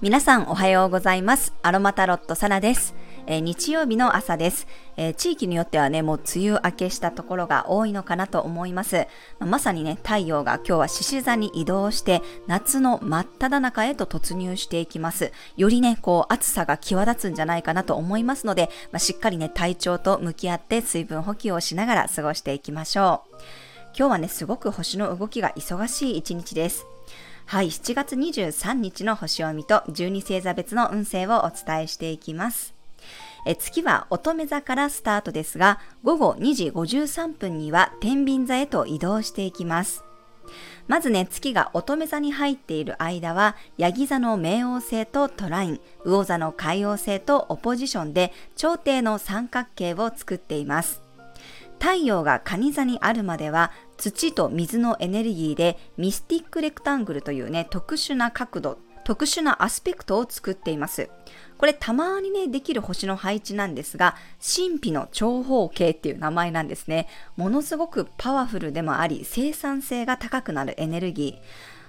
皆さんおはようございます。アロマタロットサナです。日曜日の朝です。地域によってはね、もう梅雨明けしたところが多いのかなと思います。まさにね、太陽が今日は獅子座に移動して夏の真っ只中へと突入していきます。よりね、こう暑さが際立つんじゃないかなと思いますので、しっかりね、体調と向き合って水分補給をしながら過ごしていきましょう。今日はね、すごく星の動きが忙しい一日です。はい、7月23日の星読みと12星座別の運勢をお伝えしていきます。月は乙女座からスタートですが、午後2時53分には天秤座へと移動していきます。まずね、月が乙女座に入っている間はヤギ座の冥王星とトライン、魚座の海王星とオポジションで頂点の三角形を作っています。太陽が蟹座にあるまでは土と水のエネルギーでミスティックレクタングルというね、特殊なアスペクトを作っています。これたまにね、できる星の配置なんですが、神秘の長方形っていう名前なんですね。ものすごくパワフルでもあり、生産性が高くなるエネルギー。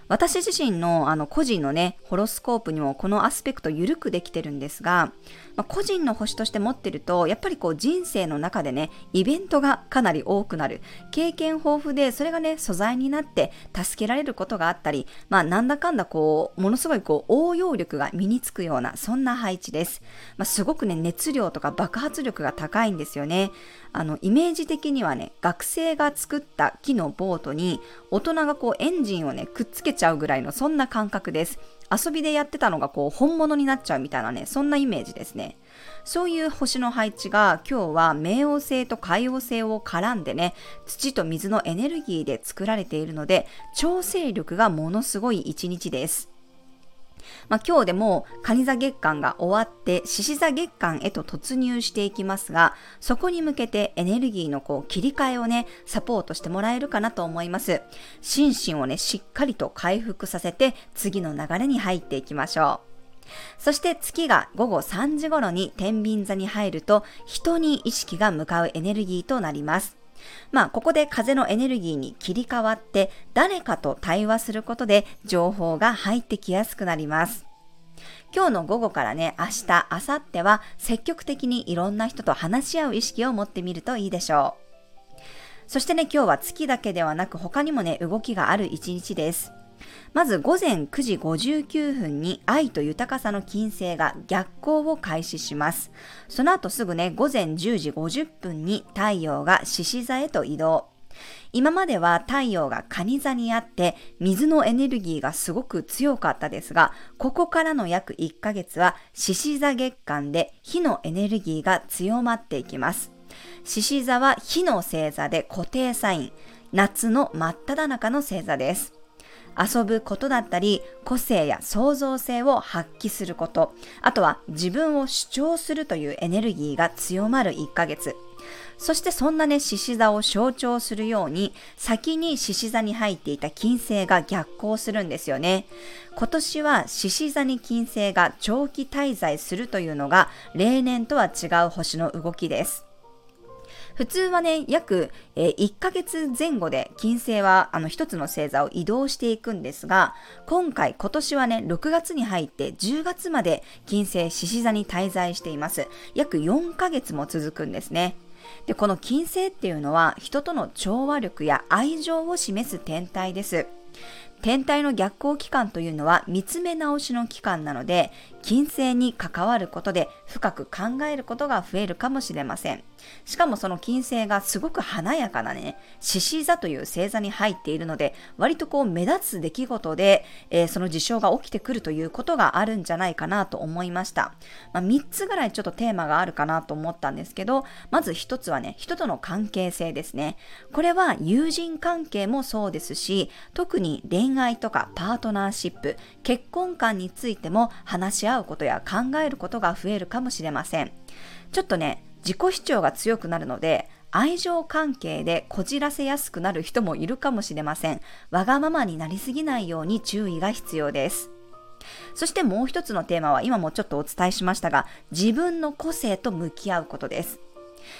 私自身の個人のね、ホロスコープにもこのアスペクト緩くできてるんですが、個人の星として持ってると、やっぱりこう人生の中でね、イベントがかなり多くなる。経験豊富で、それがね、素材になって助けられることがあったり、なんだかんだこう、ものすごいこう応用力が身につくような、そんな配置です。すごくね、熱量とか爆発力が高いんですよね。イメージ的にはね、学生が作った木のボートに、大人がこうエンジンをね、くっつけちゃうぐらいの、そんな感覚です。遊びでやってたのがこう本物になっちゃうみたいなね、そんなイメージですね。そういう星の配置が今日は冥王星と海王星を絡んでね、土と水のエネルギーで作られているので、調整力がものすごい一日です。今日でも蟹座月間が終わって獅子座月間へと突入していきますが、そこに向けてエネルギーのこう切り替えをね、サポートしてもらえるかなと思います。心身をね、しっかりと回復させて次の流れに入っていきましょう。そして月が午後3時頃に天秤座に入ると、人に意識が向かうエネルギーとなります。ここで風のエネルギーに切り替わって、誰かと対話することで情報が入ってきやすくなります。今日の午後からね、明日、明後日は積極的にいろんな人と話し合う意識を持ってみるといいでしょう。そしてね、今日は月だけではなく他にもね、動きがある一日です。まず午前9時59分に愛と豊かさの金星が逆行を開始します。その後すぐね、午前10時50分に太陽が獅子座へと移動。今までは太陽が蟹座にあって水のエネルギーがすごく強かったですが、ここからの約1ヶ月は獅子座月間で火のエネルギーが強まっていきます。獅子座は火の星座で固定サイン、夏の真っ只中の星座です。遊ぶことだったり、個性や創造性を発揮すること、あとは自分を主張するというエネルギーが強まる1ヶ月。そしてそんなね、獅子座を象徴するように、先に獅子座に入っていた金星が逆行するんですよね。今年は獅子座に金星が長期滞在するというのが例年とは違う星の動きです。普通はね、約1ヶ月前後で金星は一つの星座を移動していくんですが、今年はね、6月に入って10月まで金星獅子座に滞在しています。約4ヶ月も続くんですね。で、この金星っていうのは人との調和力や愛情を示す天体です。天体の逆行期間というのは見つめ直しの期間なので、金星に関わることで深く考えることが増えるかもしれません。しかもその金星がすごく華やかなね、獅子座という星座に入っているので、割とこう目立つ出来事で、その事象が起きてくるということがあるんじゃないかなと思いました。3つぐらいちょっとテーマがあるかなと思ったんですけど、まず1つはね、人との関係性ですね。これは友人関係もそうですし、特に恋愛とかパートナーシップ、結婚観についても話し合うことや考えることが増えるかもしれません。ちょっとね、自己主張が強くなるので、愛情関係でこじらせやすくなる人もいるかもしれません。わがままになりすぎないように注意が必要です。そしてもう一つのテーマは今もちょっとお伝えしましたが、自分の個性と向き合うことです。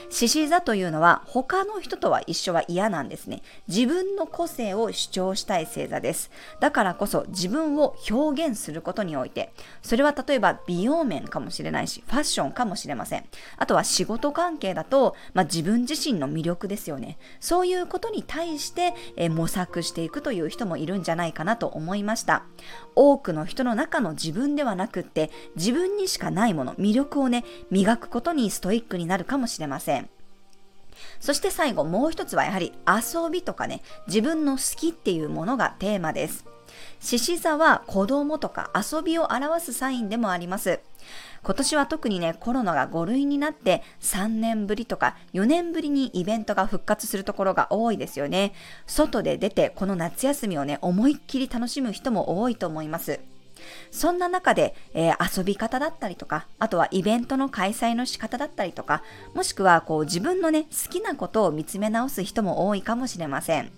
獅子座というのは他の人とは一緒は嫌なんですね。自分の個性を主張したい星座です。だからこそ自分を表現することにおいて、それは例えば美容面かもしれないし、ファッションかもしれません。あとは仕事関係だと、自分自身の魅力ですよね。そういうことに対して、模索していくという人もいるんじゃないかなと思いました。多くの人の中の自分ではなくって、自分にしかないもの、魅力をね、磨くことにストイックになるかもしれません。そして最後、もう一つはやはり遊びとかね、自分の好きっていうものがテーマです。獅子座は子供とか遊びを表すサインでもあります。今年は特にね、コロナが5類になって3年ぶりとか4年ぶりにイベントが復活するところが多いですよね。外で出てこの夏休みをね、思いっきり楽しむ人も多いと思います。そんな中で、遊び方だったりとか、あとはイベントの開催の仕方だったりとか、もしくはこう自分のね、好きなことを見つめ直す人も多いかもしれません。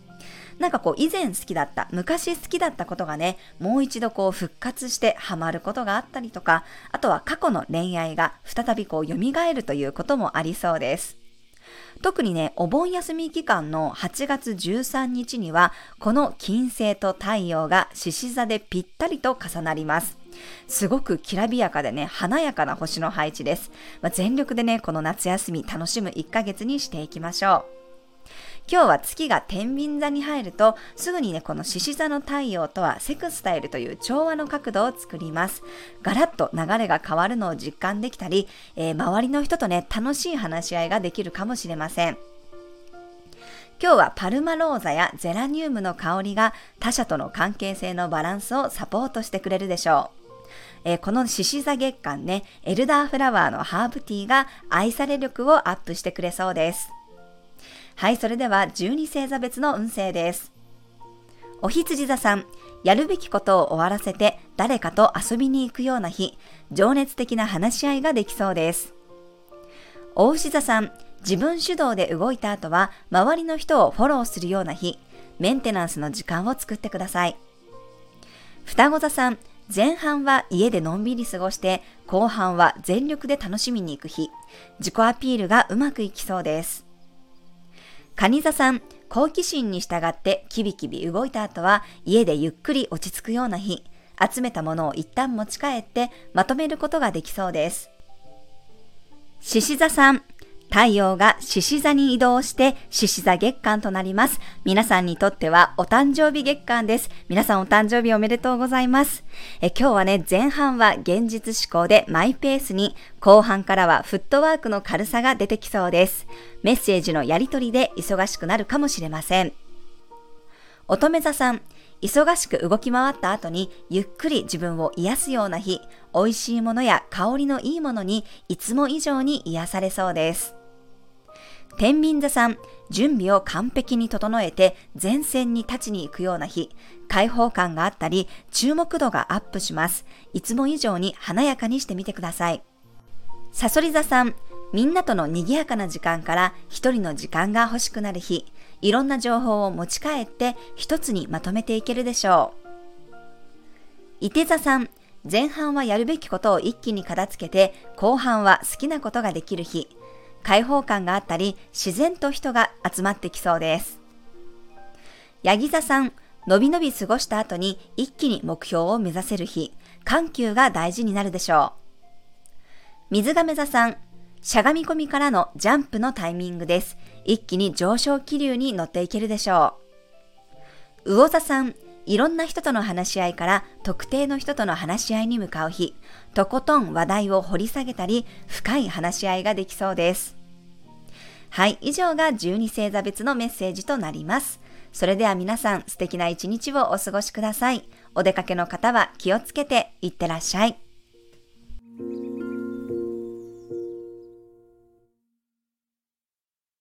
なんかこう以前好きだった、昔好きだったことがね、もう一度こう復活してハマることがあったりとか、あとは過去の恋愛が再びこう蘇るということもありそうです。特にね、お盆休み期間の8月13日には、この金星と太陽が獅子座でぴったりと重なります。すごくきらびやかでね、華やかな星の配置です。全力でね、この夏休み楽しむ1ヶ月にしていきましょう。今日は月が天秤座に入るとすぐにね、この獅子座の太陽とはセクスタイルという調和の角度を作ります。ガラッと流れが変わるのを実感できたり、周りの人とね、楽しい話し合いができるかもしれません。今日はパルマローザやゼラニウムの香りが他者との関係性のバランスをサポートしてくれるでしょう。この獅子座月間ね、エルダーフラワーのハーブティーが愛され力をアップしてくれそうです。はい、それでは12星座別の運勢です。お羊座さん、やるべきことを終わらせて誰かと遊びに行くような日、情熱的な話し合いができそうです。お牛座さん、自分主導で動いた後は周りの人をフォローするような日、メンテナンスの時間を作ってください。双子座さん、前半は家でのんびり過ごして、後半は全力で楽しみに行く日、自己アピールがうまくいきそうです。蟹座さん、好奇心に従ってキビキビ動いた後は家でゆっくり落ち着くような日、集めたものを一旦持ち帰ってまとめることができそうです。獅子座さん、太陽が獅子座に移動して獅子座月間となります。皆さんにとってはお誕生日月間です。皆さんお誕生日おめでとうございます。今日はね、前半は現実志向でマイペースに、後半からはフットワークの軽さが出てきそうです。メッセージのやり取りで忙しくなるかもしれません。乙女座さん、忙しく動き回った後にゆっくり自分を癒すような日、美味しいものや香りのいいものにいつも以上に癒されそうです。天秤座さん、準備を完璧に整えて前線に立ちに行くような日、開放感があったり注目度がアップします。いつも以上に華やかにしてみてください。蠍座さん、みんなとの賑やかな時間から一人の時間が欲しくなる日、いろんな情報を持ち帰って一つにまとめていけるでしょう。いて座さん、前半はやるべきことを一気に片付けて、後半は好きなことができる日、開放感があったり自然と人が集まってきそうです。ヤギ座さん、のびのび過ごした後に一気に目標を目指せる日、緩急が大事になるでしょう。水亀座さん、しゃがみ込みからのジャンプのタイミングです。一気に上昇気流に乗っていけるでしょう。魚座さん、いろんな人との話し合いから特定の人との話し合いに向かう日、とことん話題を掘り下げたり深い話し合いができそうです。はい、以上が12星座別のメッセージとなります。それでは皆さん、素敵な一日をお過ごしください。お出かけの方は気をつけていってらっしゃい。